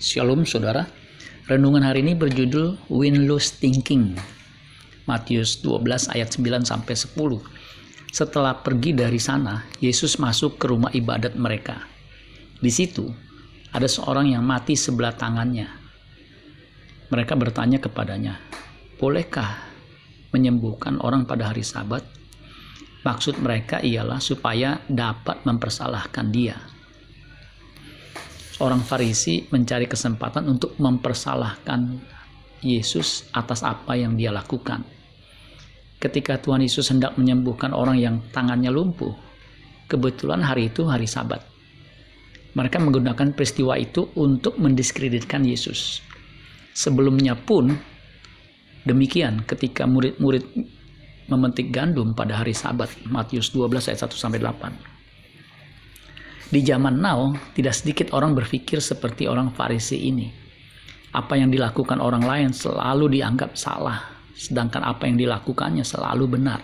Shalom saudara. Renungan hari ini berjudul Win-Lose Thinking. Matius 12 ayat 9 sampai 10. Setelah pergi dari sana, Yesus masuk ke rumah ibadat mereka. Di situ ada seorang yang mati sebelah tangannya. Mereka bertanya kepadanya, "Bolehkah menyembuhkan orang pada hari Sabat?" Maksud mereka ialah supaya dapat mempersalahkan dia. Orang Farisi mencari kesempatan untuk mempersalahkan Yesus atas apa yang dia lakukan. Ketika Tuhan Yesus hendak menyembuhkan orang yang tangannya lumpuh, kebetulan hari itu hari Sabat. Mereka menggunakan peristiwa itu untuk mendiskreditkan Yesus. Sebelumnya pun demikian ketika murid-murid memetik gandum pada hari Sabat, Matius 12 ayat 1-8. Di zaman now, tidak sedikit orang berpikir seperti orang Farisi ini. Apa yang dilakukan orang lain selalu dianggap salah, sedangkan apa yang dilakukannya selalu benar.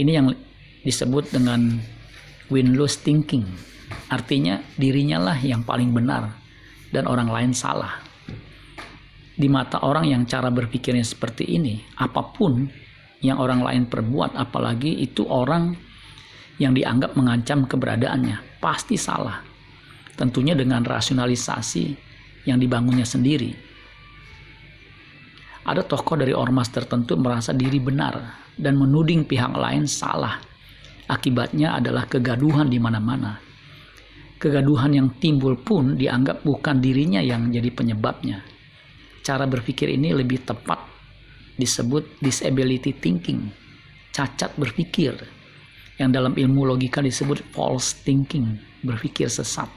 Ini yang disebut dengan win-lose thinking. Artinya dirinya lah yang paling benar dan orang lain salah. Di mata orang yang cara berpikirnya seperti ini, apapun yang orang lain perbuat, apalagi itu orang yang dianggap mengancam keberadaannya, pasti salah, tentunya dengan rasionalisasi yang dibangunnya sendiri. Ada tokoh dari ormas tertentu merasa diri benar dan menuding pihak lain salah. Akibatnya adalah kegaduhan di mana-mana. Kegaduhan yang timbul pun dianggap bukan dirinya yang jadi penyebabnya. Cara berpikir ini lebih tepat disebut disability thinking, cacat berpikir, yang dalam ilmu logika disebut false thinking, berpikir sesat.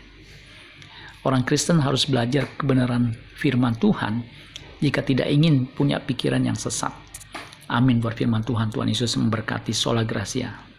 Orang Kristen harus belajar kebenaran firman Tuhan jika tidak ingin punya pikiran yang sesat. Amin buat firman Tuhan. Tuhan Yesus memberkati. Sola Gratia.